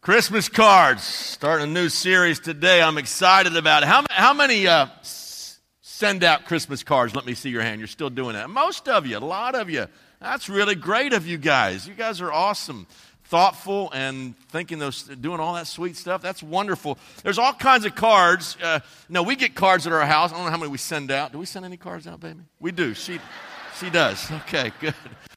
Christmas cards, starting a new series today. I'm excited about it. How many send out Christmas cards? Let me see your hand. You're still doing that. Most of you, a lot of you. That's really great of you guys. You guys are awesome, thoughtful, and thinking those, doing all that sweet stuff. That's wonderful. There's all kinds of cards. We get cards at our house. I don't know how many we send out. Do we send any cards out, baby? We do. She does. Okay, good.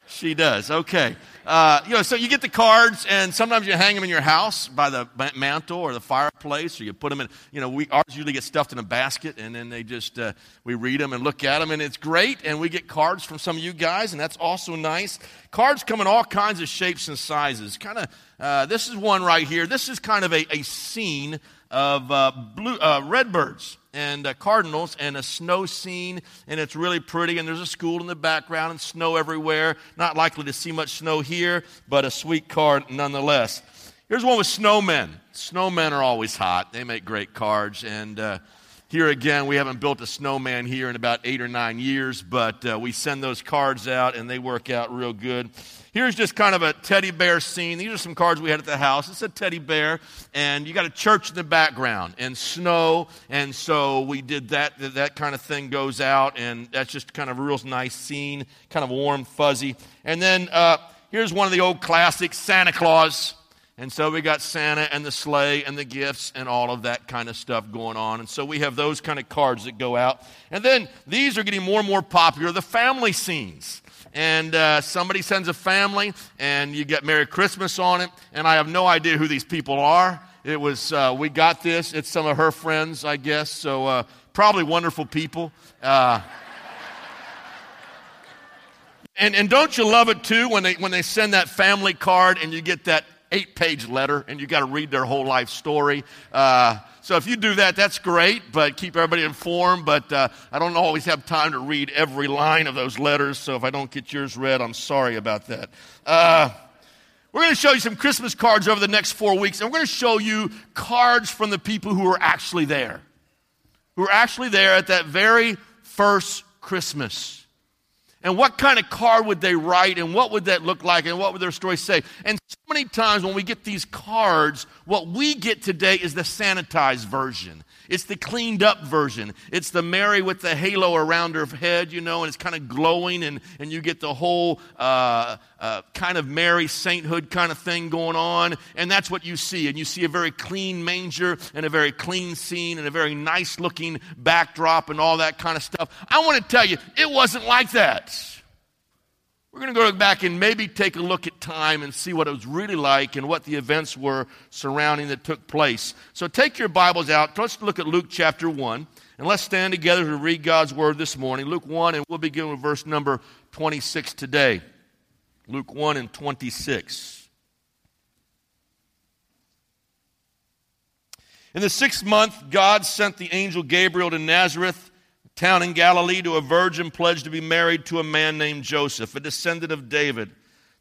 She does. Okay. So you get the cards, and sometimes you hang them in your house by the mantle or the fireplace, or you put them in, ours usually get stuffed in a basket, and then they just, we read them and look at them, and it's great, and we get cards from some of you guys, and that's also nice. Cards come in all kinds of shapes and sizes. This is one right here. This is kind of a scene of redbirds and cardinals and a snow scene, and it's really pretty, and there's a school in the background and snow everywhere. Not likely to see much snow here, but a sweet card nonetheless. Here's one with snowmen. Snowmen are always hot. They make great cards, and here again, we haven't built a snowman here in about 8 or 9 years, but we send those cards out, and they work out real good. Here's just kind of a teddy bear scene. These are some cards we had at the house. It's a teddy bear, and you got a church in the background and snow, and so we did that. That kind of thing goes out, and that's just kind of a real nice scene, kind of warm, fuzzy. And then here's one of the old classics, Santa Claus. And so we got Santa and the sleigh and the gifts and all of that kind of stuff going on. And so we have those kind of cards that go out. And then these are getting more and more popular, the family scenes. And somebody sends a family, and you get Merry Christmas on it. And I have no idea who these people are. It was, we got this. It's some of her friends, I guess. So probably wonderful people. And don't you love it, too, when they send that family card and you get that 8-page letter, and you got to read their whole life story. So if you do that, that's great, but keep everybody informed. But I don't always have time to read every line of those letters, so if I don't get yours read, I'm sorry about that. We're going to show you some Christmas cards over the next 4 weeks, and we're going to show you cards from the people who are actually there, at that very first Christmas. And what kind of card would they write, and what would that look like, and what would their story say? And so many times when we get these cards, what we get today is the sanitized version. It's the cleaned up version. It's the Mary with the halo around her head, and it's kind of glowing, and you get the whole kind of Mary sainthood kind of thing going on, and that's what you see. And you see a very clean manger and a very clean scene and a very nice looking backdrop and all that kind of stuff. I want to tell you, it wasn't like that. We're going to go back and maybe take a look at time and see what it was really like and what the events were surrounding that took place. So take your Bibles out. Let's look at Luke chapter 1, and let's stand together to read God's Word this morning. Luke 1, and we'll begin with verse number 26 today. Luke 1 and 26. In the 6th month, God sent the angel Gabriel to Nazareth, town in Galilee, to a virgin pledged to be married to a man named Joseph, a descendant of David.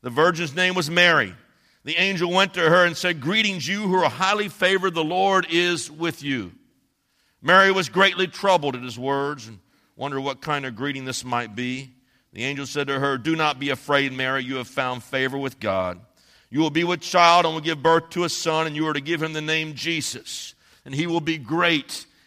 The virgin's name was Mary. The angel went to her and said, "Greetings, you who are highly favored, the Lord is with you." Mary was greatly troubled at his words and wondered what kind of greeting this might be. The angel said to her, "Do not be afraid, Mary, you have found favor with God. You will be with child and will give birth to a son, and you are to give him the name Jesus. And he will be great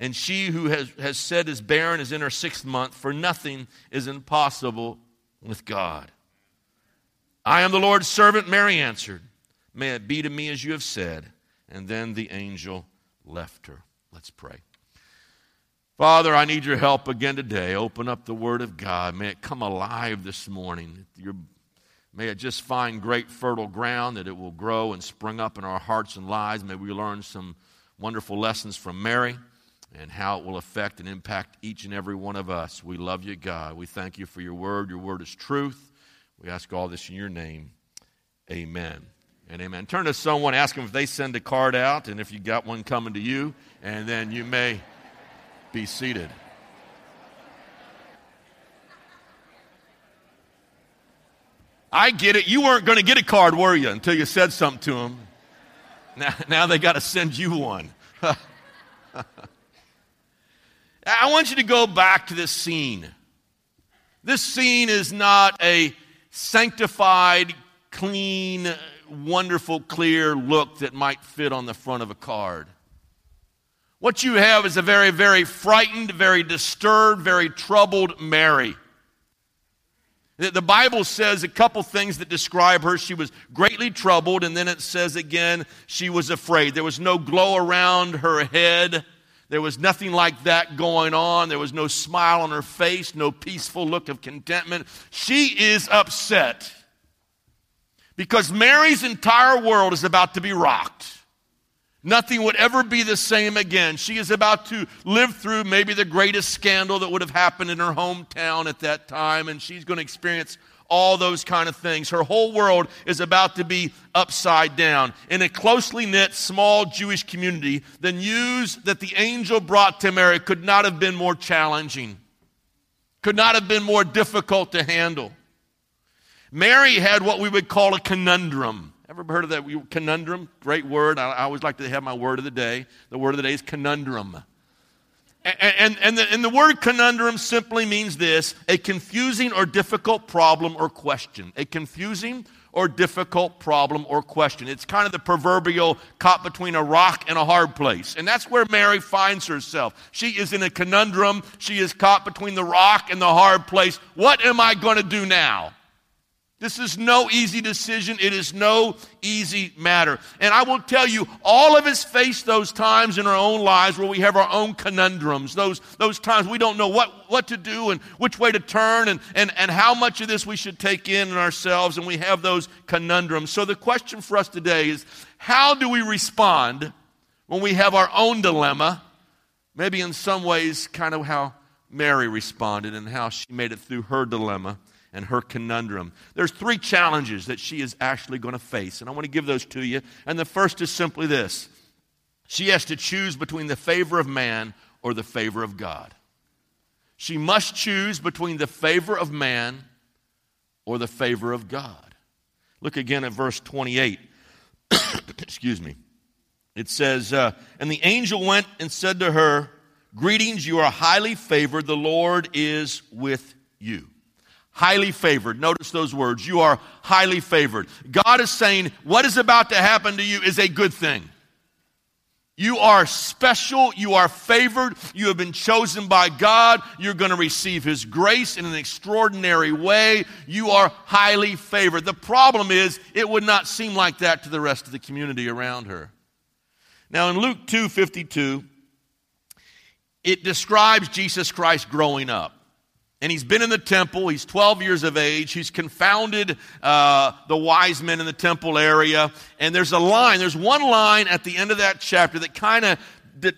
And she who has said is barren is in her 6th month, for nothing is impossible with God." "I am the Lord's servant," Mary answered. "May it be to me as you have said." And then the angel left her. Let's pray. Father, I need your help again today. Open up the Word of God. May it come alive this morning. May it just find great fertile ground, that it will grow and spring up in our hearts and lives. May we learn some wonderful lessons from Mary and how it will affect and impact each and every one of us. We love you, God. We thank you for your Word. Your Word is truth. We ask all this in your name. Amen. And amen. Turn to someone, ask them if they send a card out, and if you got one coming to you, and then you may be seated. I get it. You weren't going to get a card, were you, until you said something to them. Now they got to send you one. I want you to go back to this scene. This scene is not a sanctified, clean, wonderful, clear look that might fit on the front of a card. What you have is a very, very frightened, very disturbed, very troubled Mary. The Bible says a couple things that describe her. She was greatly troubled, and then it says again, she was afraid. There was no glow around her head. There was nothing like that going on. There was no smile on her face, no peaceful look of contentment. She is upset. Because Mary's entire world is about to be rocked. Nothing would ever be the same again. She is about to live through maybe the greatest scandal that would have happened in her hometown at that time, and she's going to experience all those kind of things. Her whole world is about to be upside down. In a closely knit, small Jewish community, the news that the angel brought to Mary could not have been more challenging, could not have been more difficult to handle. Mary had what we would call a conundrum. Ever heard of that conundrum? Great word. I always like to have my word of the day. The word of the day is conundrum. And the word conundrum simply means this: a confusing or difficult problem or question. A confusing or difficult problem or question. It's kind of the proverbial caught between a rock and a hard place. And that's where Mary finds herself. She is in a conundrum. She is caught between the rock and the hard place. What am I going to do now? This is no easy decision. It is no easy matter. And I will tell you, all of us face those times in our own lives where we have our own conundrums, those times we don't know what to do and which way to turn and how much of this we should take in ourselves, and we have those conundrums. So the question for us today is, how do we respond when we have our own dilemma, maybe in some ways kind of how Mary responded and how she made it through her dilemma and her conundrum. There's three challenges that she is actually going to face, and I want to give those to you. And the first is simply this: she has to choose between the favor of man or the favor of God. She must choose between the favor of man or the favor of God. Look again at verse 28. Excuse me. It says, and the angel went and said to her, "Greetings, you are highly favored, the Lord is with you." Highly favored. Notice those words. You are highly favored. God is saying what is about to happen to you is a good thing. You are special. You are favored. You have been chosen by God. You're going to receive His grace in an extraordinary way. You are highly favored. The problem is it would not seem like that to the rest of the community around her. Now in Luke 2:52, it describes Jesus Christ growing up. And he's been in the temple. He's 12 years of age. He's confounded the wise men in the temple area. And there's a line. There's one line at the end of that chapter that kind of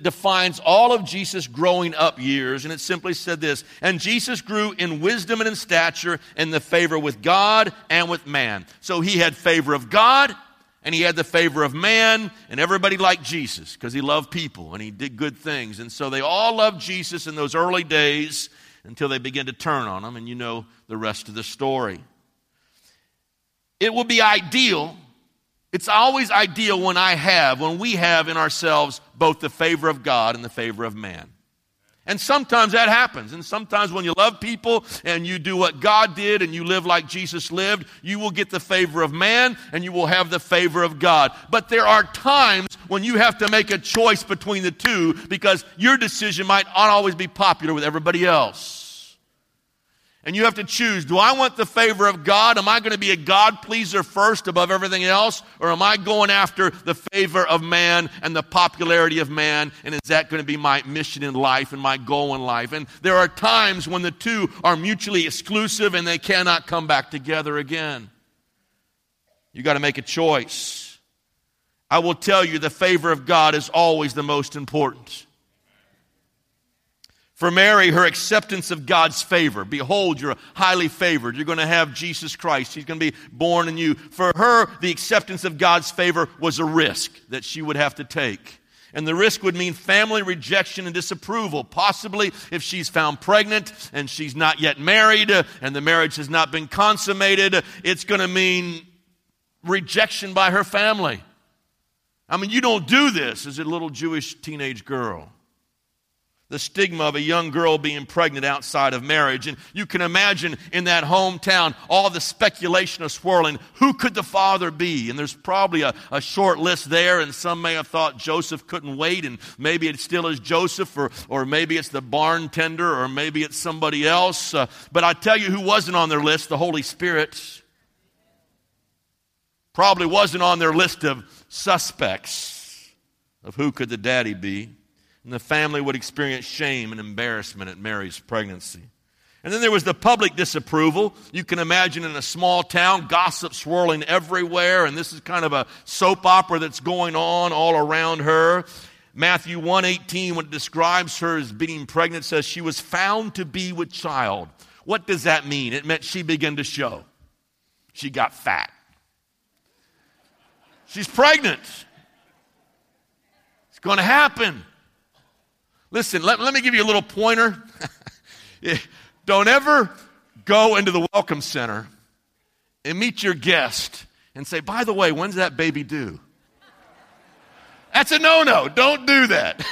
defines all of Jesus' growing up years. And it simply said this: and Jesus grew in wisdom and in stature and the favor with God and with man. So he had favor of God, and he had the favor of man, and everybody liked Jesus because he loved people and he did good things. And so they all loved Jesus in those early days, until they begin to turn on them, and you know the rest of the story. It will be ideal. It's always ideal when we have in ourselves both the favor of God and the favor of man. And sometimes that happens. And sometimes when you love people and you do what God did and you live like Jesus lived, you will get the favor of man and you will have the favor of God. But there are times when you have to make a choice between the two, because your decision might not always be popular with everybody else. And you have to choose, do I want the favor of God? Am I going to be a God pleaser first above everything else? Or am I going after the favor of man and the popularity of man? And is that going to be my mission in life and my goal in life? And there are times when the two are mutually exclusive and they cannot come back together again. You got to make a choice. I will tell you the favor of God is always the most important. For Mary, her acceptance of God's favor. Behold, you're highly favored. You're going to have Jesus Christ. He's going to be born in you. For her, the acceptance of God's favor was a risk that she would have to take. And the risk would mean family rejection and disapproval. Possibly if she's found pregnant and she's not yet married and the marriage has not been consummated, it's going to mean rejection by her family. I mean, you don't do this as a little Jewish teenage girl. The stigma of a young girl being pregnant outside of marriage. And you can imagine in that hometown, all the speculation of swirling. Who could the father be? And there's probably a short list there, and some may have thought Joseph couldn't wait, and maybe it still is Joseph, or maybe it's the barn tender, or maybe it's somebody else. But I tell you who wasn't on their list, the Holy Spirit. Probably wasn't on their list of suspects of who could the daddy be. And the family would experience shame and embarrassment at Mary's pregnancy. And then there was the public disapproval. You can imagine in a small town, gossip swirling everywhere, and this is kind of a soap opera that's going on all around her. Matthew 1:18, when it describes her as being pregnant, says she was found to be with child. What does that mean? It meant she began to show. She got fat. She's pregnant. It's going to happen. Listen, let me give you a little pointer. Don't ever go into the welcome center and meet your guest and say, by the way, when's that baby due? That's a no-no. Don't do that.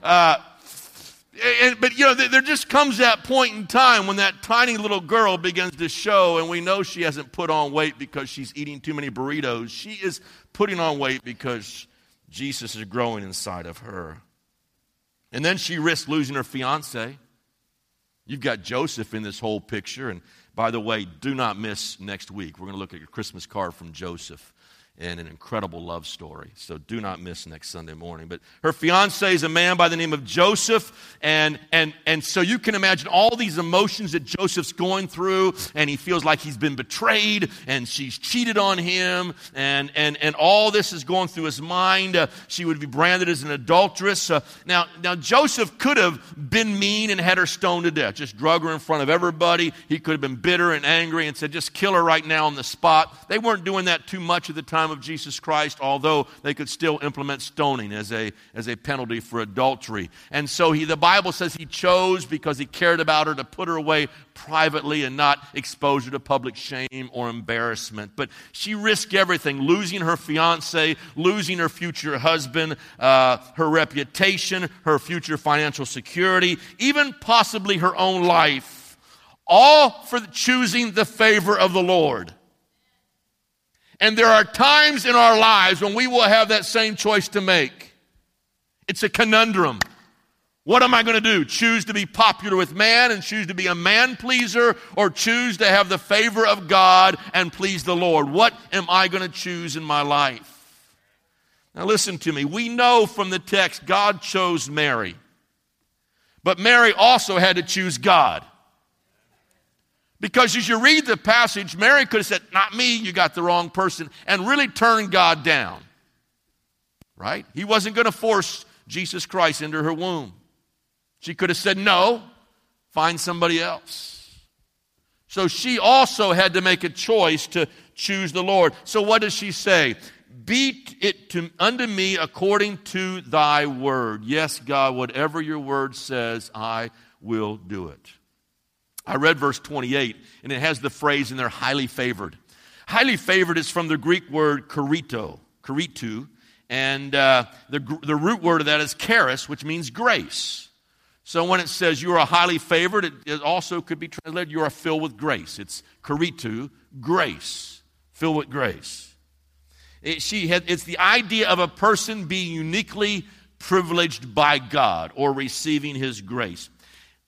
But, you know, there just comes that point in time when that tiny little girl begins to show, and we know she hasn't put on weight because she's eating too many burritos. She is putting on weight because Jesus is growing inside of her. And then she risks losing her fiancé. You've got Joseph in this whole picture. And by the way, do not miss next week. We're going to look at a Christmas card from Joseph and an incredible love story. So do not miss next Sunday morning. But her fiancé is a man by the name of Joseph. And so you can imagine all these emotions that Joseph's going through. And he feels like he's been betrayed. And she's cheated on him. And all this is going through his mind. She would be branded as an adulteress. Now Joseph could have been mean and had her stoned to death. Just drug her in front of everybody. He could have been bitter and angry and said, just kill her right now on the spot. They weren't doing that too much at the time of Jesus Christ, although they could still implement stoning as a penalty for adultery. And so the Bible says he chose, because he cared about her, to put her away privately and not expose her to public shame or embarrassment. But she risked everything, losing her fiancé, losing her future husband, her reputation, her future financial security, even possibly her own life, all for choosing the favor of the Lord. And there are times in our lives when we will have that same choice to make. It's a conundrum. What am I going to do? Choose to be popular with man and choose to be a man pleaser, or choose to have the favor of God and please the Lord? What am I going to choose in my life? Now listen to me. We know from the text God chose Mary. But Mary also had to choose God. Because as you read the passage, Mary could have said, not me, you got the wrong person, and really turned God down. Right? He wasn't going to force Jesus Christ into her womb. She could have said, no, find somebody else. So she also had to make a choice to choose the Lord. So what does she say? Be it unto me according to thy word. Yes, God, whatever your word says, I will do it. I read verse 28, and it has the phrase in there, highly favored. Highly favored is from the Greek word kuritu, and the root word of that is charis, which means grace. So when it says you are highly favored, it also could be translated you are filled with grace. It's kuritu, grace, filled with grace. It's the idea of a person being uniquely privileged by God or receiving His grace.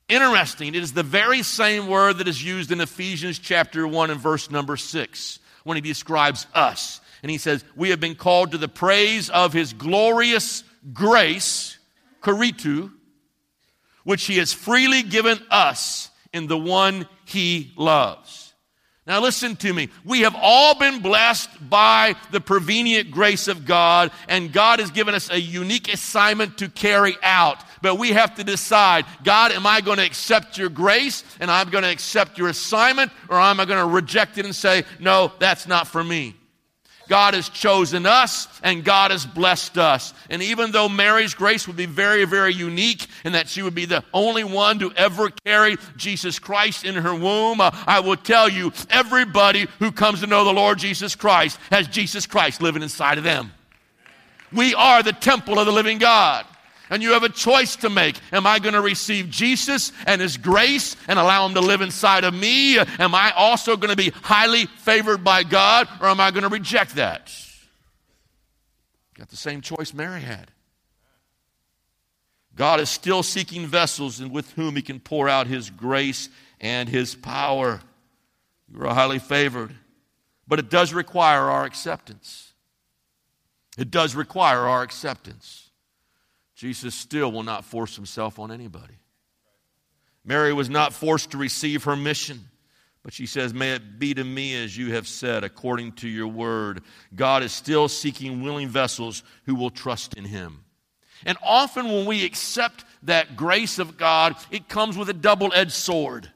Interesting, it is the very same word that is used in Ephesians chapter 1 and verse number 6 when he describes us. And he says, we have been called to the praise of his glorious grace, Karitu, which he has freely given us in the one he loves. Now listen to me. We have all been blessed by the prevenient grace of God, and God has given us a unique assignment to carry out. But we have to decide, God, am I going to accept your grace, and I'm going to accept your assignment, or am I going to reject it and say, no, that's not for me? God has chosen us, and God has blessed us. And even though Mary's grace would be very, very unique in that she would be the only one to ever carry Jesus Christ in her womb, I will tell you, everybody who comes to know the Lord Jesus Christ has Jesus Christ living inside of them. We are the temple of the living God. And you have a choice to make. Am I going to receive Jesus and his grace and allow him to live inside of me? Am I also going to be highly favored by God, or am I going to reject that? Got the same choice Mary had. God is still seeking vessels with whom he can pour out his grace and his power. You are highly favored. But it does require our acceptance. It does require our acceptance. Jesus still will not force himself on anybody. Mary was not forced to receive her mission, but she says, may it be to me as you have said, according to your word. God is still seeking willing vessels who will trust in him. And often when we accept that grace of God, it comes with a double-edged sword.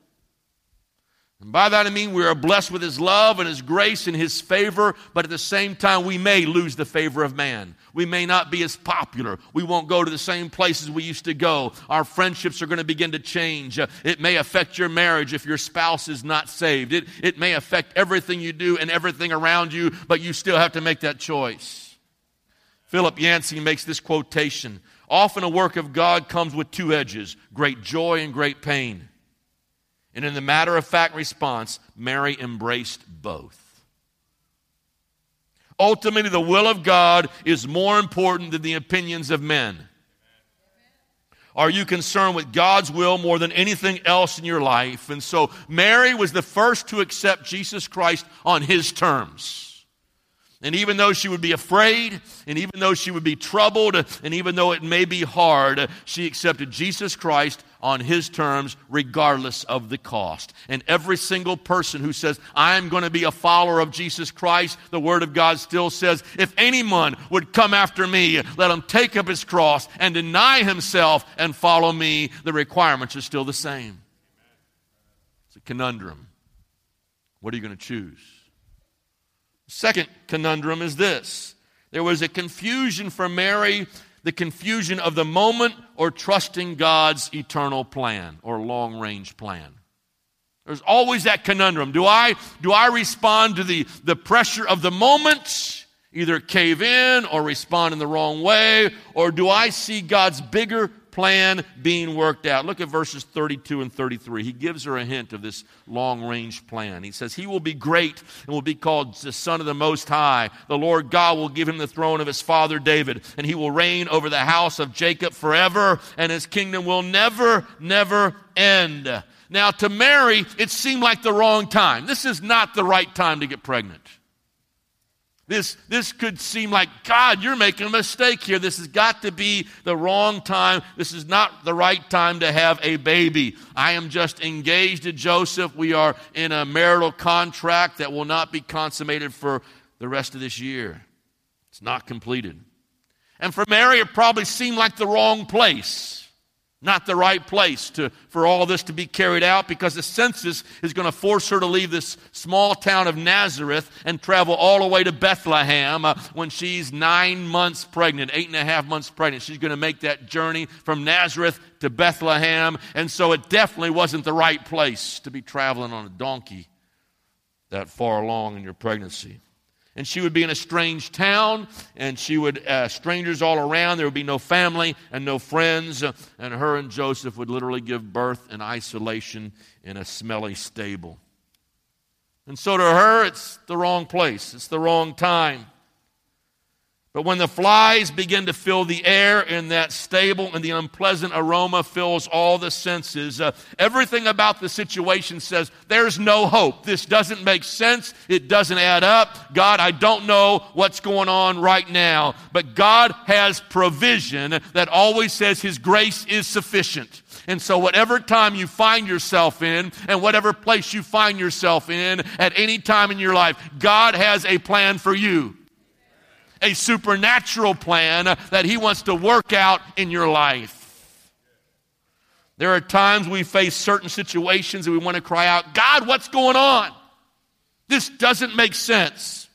And by that I mean we are blessed with his love and his grace and his favor, but at the same time we may lose the favor of man. We may not be as popular. We won't go to the same places we used to go. Our friendships are going to begin to change. It may affect your marriage if your spouse is not saved. It may affect everything you do and everything around you, but you still have to make that choice. Philip Yancey makes this quotation. Often a work of God comes with two edges, great joy and great pain. And in the matter-of-fact response, Mary embraced both. Ultimately, the will of God is more important than the opinions of men. Amen. Are you concerned with God's will more than anything else in your life? And so Mary was the first to accept Jesus Christ on his terms. And even though she would be afraid, and even though she would be troubled, and even though it may be hard, she accepted Jesus Christ on his terms, regardless of the cost. And every single person who says, I'm going to be a follower of Jesus Christ, the Word of God still says, if anyone would come after me, let him take up his cross and deny himself and follow me. The requirements are still the same. It's a conundrum. What are you going to choose? The second conundrum is this. There was a confusion for Mary, the confusion of the moment or trusting God's eternal plan or long-range plan. There's always that conundrum. Do I respond to the pressure of the moment, either cave in or respond in the wrong way, or do I see God's bigger plan being worked out? Look at verses 32 and 33. He gives her a hint of this long-range plan. He says, he will be great and will be called the Son of the Most High. The Lord God will give him the throne of his father David, and he will reign over the house of Jacob forever, and his kingdom will never end. Now, to Mary, it seemed like the wrong time. This is not the right time to get pregnant. This could seem like, God, you're making a mistake here. This has got to be the wrong time. This is not the right time to have a baby. I am just engaged to Joseph. We are in a marital contract that will not be consummated for the rest of this year. It's not completed. And for Mary, it probably seemed like the wrong place. Not the right place for all this to be carried out, because the census is going to force her to leave this small town of Nazareth and travel all the way to Bethlehem when she's 9 months pregnant, 8.5 months pregnant. She's going to make that journey from Nazareth to Bethlehem, and so it definitely wasn't the right place to be traveling on a donkey that far along in your pregnancy. And she would be in a strange town, and she would strangers all around. There would be no family and no friends, and her and Joseph would literally give birth in isolation in a smelly stable. And so to her, it's the wrong place. It's the wrong time. But when the flies begin to fill the air in that stable and the unpleasant aroma fills all the senses, everything about the situation says, there's no hope. This doesn't make sense. It doesn't add up. God, I don't know what's going on right now. But God has provision that always says His grace is sufficient. And so whatever time you find yourself in and whatever place you find yourself in at any time in your life, God has a plan for you. A supernatural plan that He wants to work out in your life. There are times we face certain situations and we want to cry out, God, what's going on? This doesn't make sense.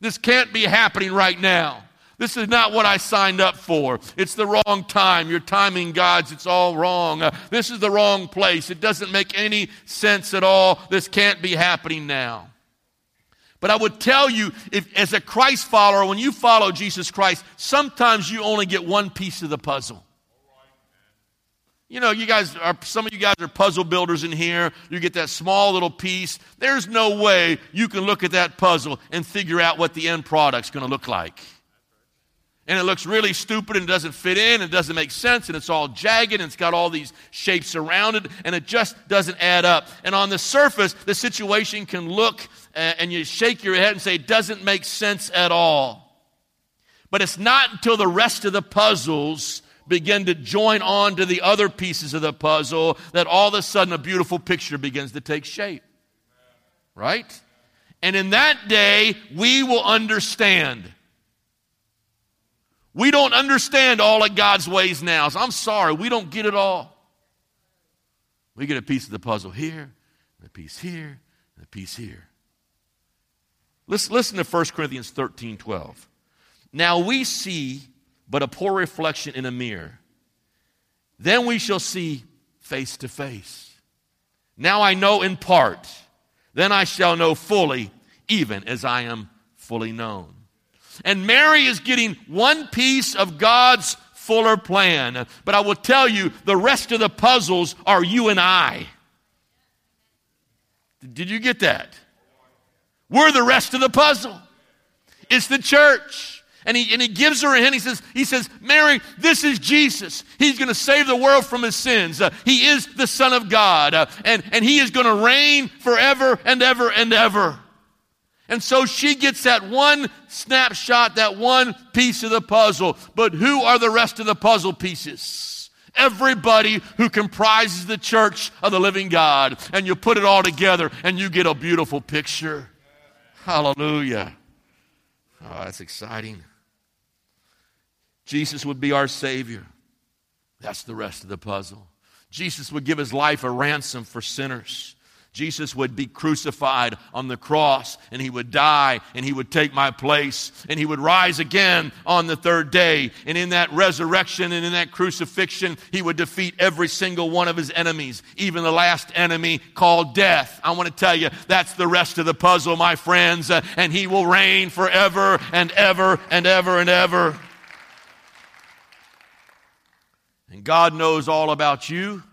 This can't be happening right now. This is not what I signed up for. It's the wrong time. Your timing, God's, it's all wrong. This is the wrong place. It doesn't make any sense at all. This can't be happening now. But I would tell you, if, as a Christ follower, when you follow Jesus Christ, sometimes you only get one piece of the puzzle. You know, some of you guys are puzzle builders in here. You get that small little piece. There's no way you can look at that puzzle and figure out what the end product's going to look like. And it looks really stupid and doesn't fit in and doesn't make sense and it's all jagged and it's got all these shapes around it and it just doesn't add up. And on the surface, the situation can look and you shake your head and say, it doesn't make sense at all. But it's not until the rest of the puzzles begin to join on to the other pieces of the puzzle that all of a sudden a beautiful picture begins to take shape. Right? And in that day, we will understand. We don't understand all of God's ways now. So I'm sorry, we don't get it all. We get a piece of the puzzle here, and a piece here, and a piece here. Listen to 1 Corinthians 13:12. Now we see but a poor reflection in a mirror. Then we shall see face to face. Now I know in part. Then I shall know fully, even as I am fully known. And Mary is getting one piece of God's fuller plan. But I will tell you, the rest of the puzzles are you and I. Did you get that? We're the rest of the puzzle. It's the church. And he gives her a hint. He says, Mary, this is Jesus. He's going to save the world from his sins. He is the Son of God. And he is going to reign forever and ever and ever. And so she gets that one snapshot, that one piece of the puzzle. But who are the rest of the puzzle pieces? Everybody who comprises the church of the living God. And you put it all together and you get a beautiful picture. Hallelujah. Oh, that's exciting. Jesus would be our Savior. That's the rest of the puzzle. Jesus would give his life a ransom for sinners. Jesus would be crucified on the cross, and he would die, and he would take my place, and he would rise again on the third day. And in that resurrection and in that crucifixion, he would defeat every single one of his enemies, even the last enemy called death. I want to tell you, that's the rest of the puzzle, my friends, and he will reign forever and ever and ever and ever. And God knows all about you.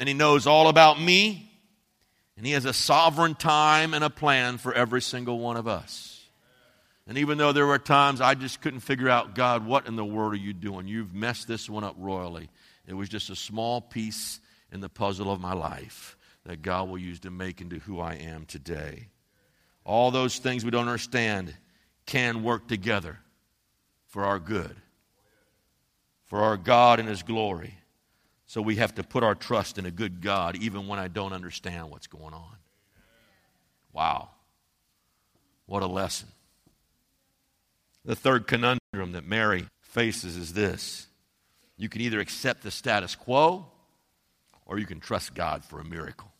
And he knows all about me. And he has a sovereign time and a plan for every single one of us. And even though there were times I just couldn't figure out, God, what in the world are you doing? You've messed this one up royally. It was just a small piece in the puzzle of my life that God will use to make into who I am today. All those things we don't understand can work together for our good, for our God and his glory. So we have to put our trust in a good God, even when I don't understand what's going on. Wow. What a lesson. The third conundrum that Mary faces is this. You can either accept the status quo, or you can trust God for a miracle.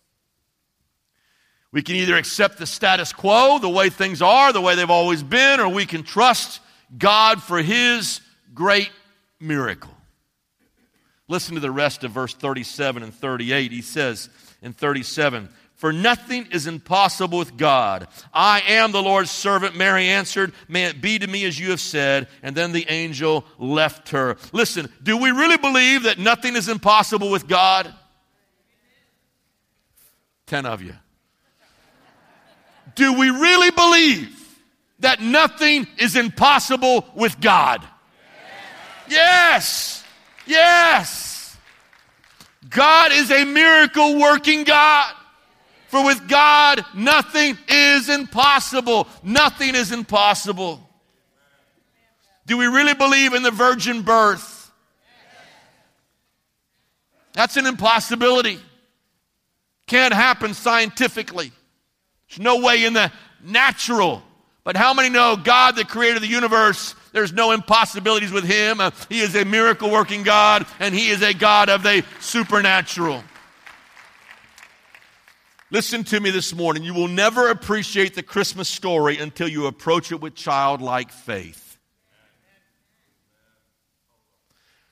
We can either accept the status quo, the way things are, the way they've always been, or we can trust God for his great miracle. Listen to the rest of verse 37 and 38. He says in 37, "For nothing is impossible with God. I am the Lord's servant," Mary answered. "May it be to me as you have said." And then the angel left her. Listen, do we really believe that nothing is impossible with God? 10 of you. Do we really believe that nothing is impossible with God. Yes. Yes. God is a miracle-working God. For with God, nothing is impossible. Nothing is impossible. Do we really believe in the virgin birth? That's an impossibility. Can't happen scientifically. There's no way in the natural. But how many know God, the creator of the universe, there's no impossibilities with him. He is a miracle-working God, and he is a God of the supernatural. Listen to me this morning. You will never appreciate the Christmas story until you approach it with childlike faith.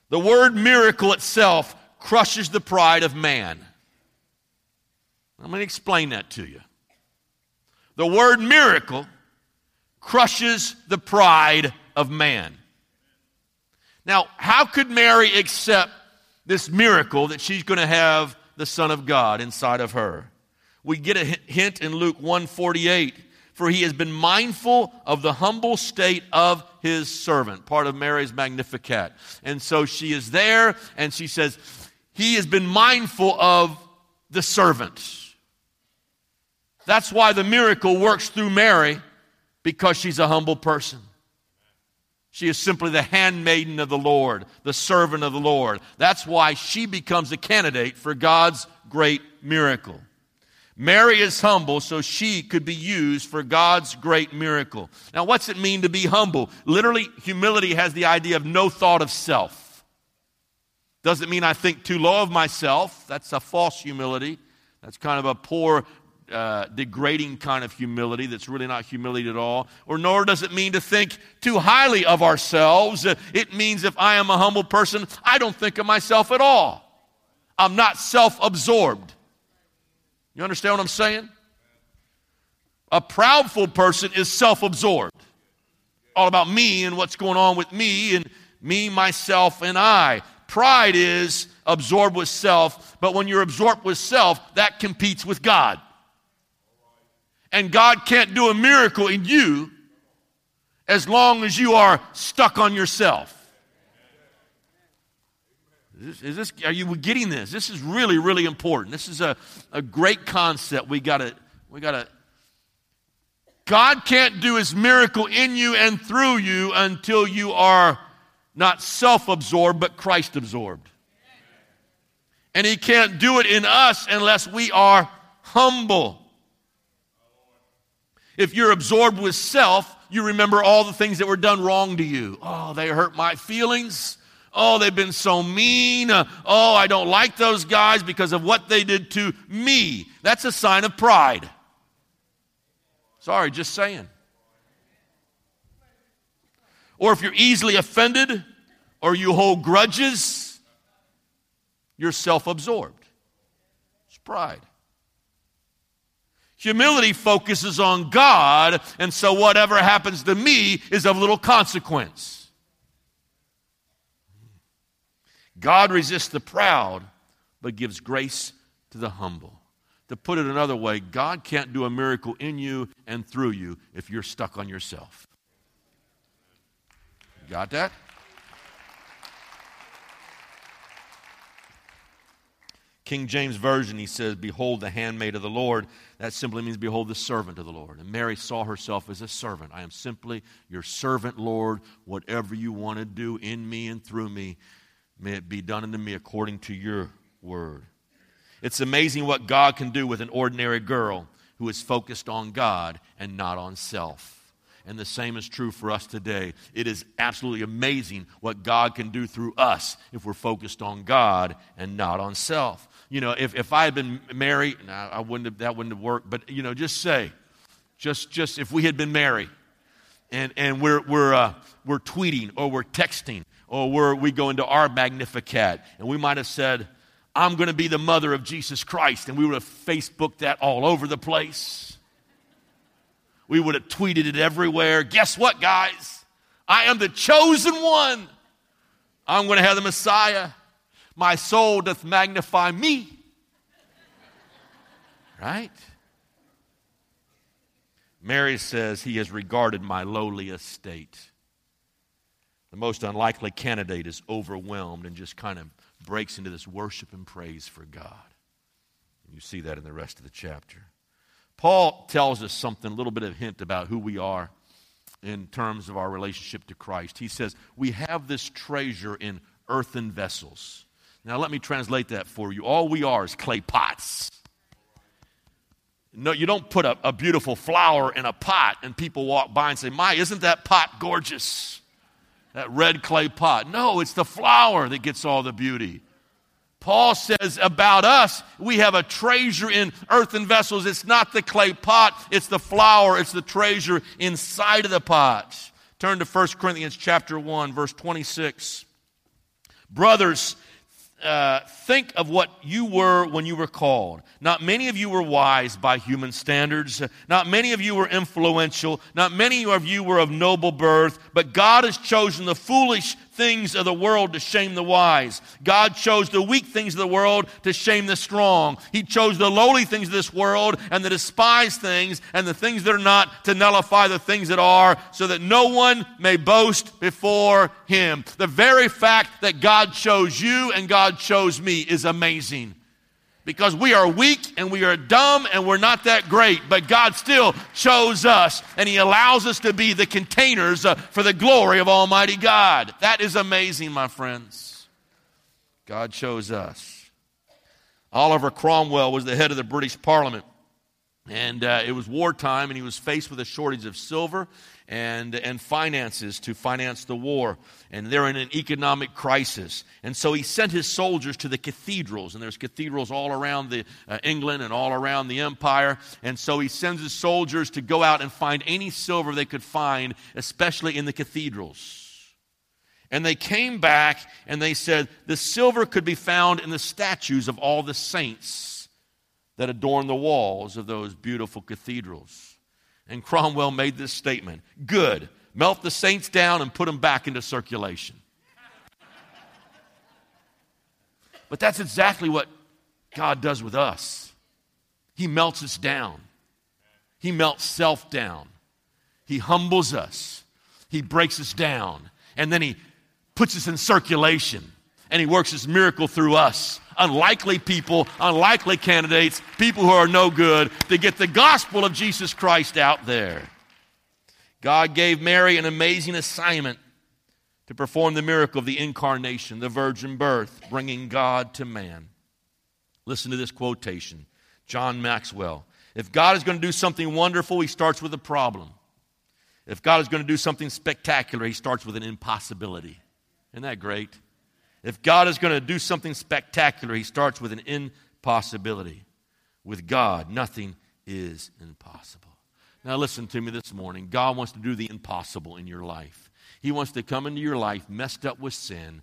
The word miracle itself crushes the pride of man. I'm going to explain that to you. The word miracle crushes the pride of man. Now, how could Mary accept this miracle that she's going to have the Son of God inside of her? We get a hint in Luke 1:48, for he has been mindful of the humble state of his servant, part of Mary's Magnificat. And so she is there, and she says, he has been mindful of the servant. That's why the miracle works through Mary, because she's a humble person. She is simply the handmaiden of the Lord, the servant of the Lord. That's why she becomes a candidate for God's great miracle. Mary is humble, so she could be used for God's great miracle. Now, what's it mean to be humble? Literally, humility has the idea of no thought of self. Doesn't mean I think too low of myself. That's a false humility. That's kind of a poor degrading kind of humility that's really not humility at all. Or nor does it mean to think too highly of ourselves. It means if I am a humble person, I don't think of myself at all. I'm not self-absorbed. You understand what I'm saying? A proudful person is self-absorbed. All about me and what's going on with me and me, myself, and I. Pride is absorbed with self, but when you're absorbed with self, that competes with God. And God can't do a miracle in you as long as you are stuck on yourself. Are you getting this? This is really, really important. This is a great concept. We gotta. God can't do his miracle in you and through you until you are not self-absorbed, but Christ-absorbed. And he can't do it in us unless we are humble. If you're absorbed with self, you remember all the things that were done wrong to you. Oh, they hurt my feelings. Oh, they've been so mean. Oh, I don't like those guys because of what they did to me. That's a sign of pride. Sorry, just saying. Or if you're easily offended or you hold grudges, you're self-absorbed. It's pride. Humility focuses on God, and so whatever happens to me is of little consequence. God resists the proud, but gives grace to the humble. To put it another way, God can't do a miracle in you and through you if you're stuck on yourself. You got that? King James Version, he says, behold the handmaid of the Lord. That simply means behold the servant of the Lord. And Mary saw herself as a servant. I am simply your servant, Lord. Whatever you want to do in me and through me, may it be done unto me according to your word. It's amazing what God can do with an ordinary girl who is focused on God and not on self. And the same is true for us today. It is absolutely amazing what God can do through us if we're focused on God and not on self. You know, if I had been Mary, that wouldn't have worked. But you know, just if we had been Mary, and we're tweeting or we're texting or we go into our Magnificat, and we might have said, "I'm going to be the mother of Jesus Christ," and we would have Facebooked that all over the place. We would have tweeted it everywhere. Guess what, guys? I am the chosen one. I'm going to have the Messiah. My soul doth magnify me. Right? Mary says, he has regarded my lowly estate. The most unlikely candidate is overwhelmed and just kind of breaks into this worship and praise for God. You see that in the rest of the chapter. Paul tells us something, a little bit of hint about who we are in terms of our relationship to Christ. He says, we have this treasure in earthen vessels. Now let me translate that for you. All we are is clay pots. No, you don't put a beautiful flower in a pot and people walk by and say, my, isn't that pot gorgeous? That red clay pot. No, it's the flower that gets all the beauty. Paul says about us, we have a treasure in earthen vessels. It's not the clay pot, it's the flower, it's the treasure inside of the pot. Turn to 1 Corinthians chapter 1, verse 26. Brothers, think of what you were when you were called. Not many of you were wise by human standards. Not many of you were influential. Not many of you were of noble birth. But God has chosen the foolish things of the world to shame the wise. God chose the weak things of the world to shame the strong. He chose the lowly things of this world and the despised things and the things that are not to nullify the things that are, so that no one may boast before him. The very fact that God chose you and God chose me is amazing, because we are weak and we are dumb and we're not that great, but God still chose us and he allows us to be the containers for the glory of Almighty God. That is amazing, my friends. God chose us. Oliver Cromwell was the head of the British Parliament, and it was wartime and he was faced with a shortage of silver and finances to finance the war. And they're in an economic crisis. And so he sent his soldiers to the cathedrals. And there's cathedrals all around the England and all around the empire. And so he sends his soldiers to go out and find any silver they could find, especially in the cathedrals. And they came back and they said, the silver could be found in the statues of all the saints that adorn the walls of those beautiful cathedrals. And Cromwell made this statement: good, melt the saints down and put them back into circulation. But that's exactly what God does with us. He melts us down. He melts self down. He humbles us. He breaks us down. And then he puts us in circulation. And he works his miracle through us. Unlikely people, unlikely candidates, people who are no good, to get the gospel of Jesus Christ out there. God gave Mary an amazing assignment to perform the miracle of the incarnation, the virgin birth, bringing God to man. Listen to this quotation, John Maxwell. If God is going to do something wonderful, he starts with a problem. If God is going to do something spectacular, he starts with an impossibility. Isn't that great? If God is going to do something spectacular, he starts with an impossibility. With God, nothing is impossible. Now listen to me this morning. God wants to do the impossible in your life. He wants to come into your life messed up with sin,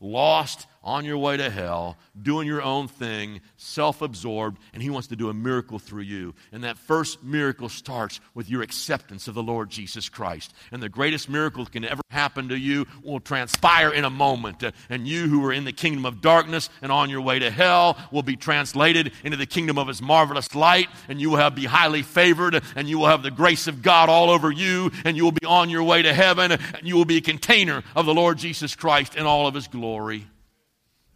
lost, on your way to hell, doing your own thing, self-absorbed, and he wants to do a miracle through you. And that first miracle starts with your acceptance of the Lord Jesus Christ. And the greatest miracle that can ever happen to you will transpire in a moment. And you who are in the kingdom of darkness and on your way to hell will be translated into the kingdom of his marvelous light, and you will be highly favored, and you will have the grace of God all over you, and you will be on your way to heaven, and you will be a container of the Lord Jesus Christ in all of his glory.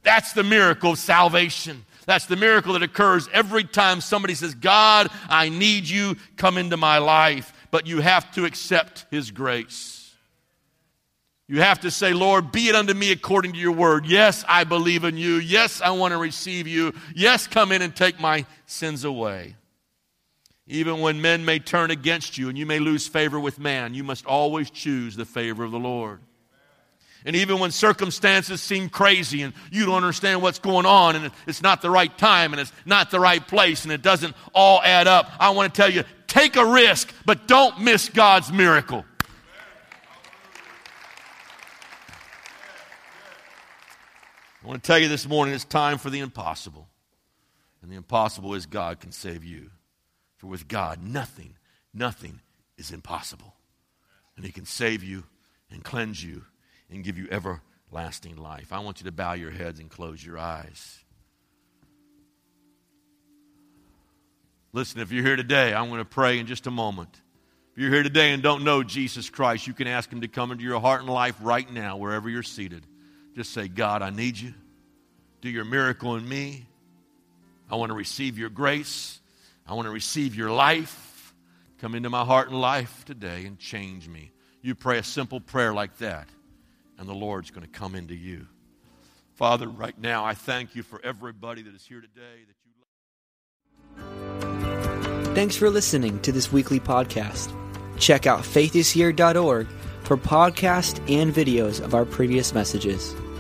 That's the miracle of salvation. That's the miracle that occurs every time somebody says, God, I need you, come into my life. But you have to accept his grace. You have to say, Lord, be it unto me according to your word. Yes, I believe in you. Yes, I want to receive you. Yes, come in and take my sins away. Even when men may turn against you and you may lose favor with man, you must always choose the favor of the Lord. And even when circumstances seem crazy and you don't understand what's going on and it's not the right time and it's not the right place and it doesn't all add up, I want to tell you, take a risk, but don't miss God's miracle. I want to tell you this morning, it's time for the impossible. And the impossible is God can save you. For with God, nothing is impossible. And he can save you and cleanse you and give you everlasting life. I want you to bow your heads and close your eyes. Listen, if you're here today, I'm going to pray in just a moment. If you're here today and don't know Jesus Christ, you can ask him to come into your heart and life right now, wherever you're seated. Just say, God, I need you. Do your miracle in me. I want to receive your grace. I want to receive your life. Come into my heart and life today and change me. You pray a simple prayer like that, and the Lord's going to come into you. Father, right now, I thank you for everybody that is here today. Thanks for listening to this weekly podcast. Check out faithishere.org for podcasts and videos of our previous messages.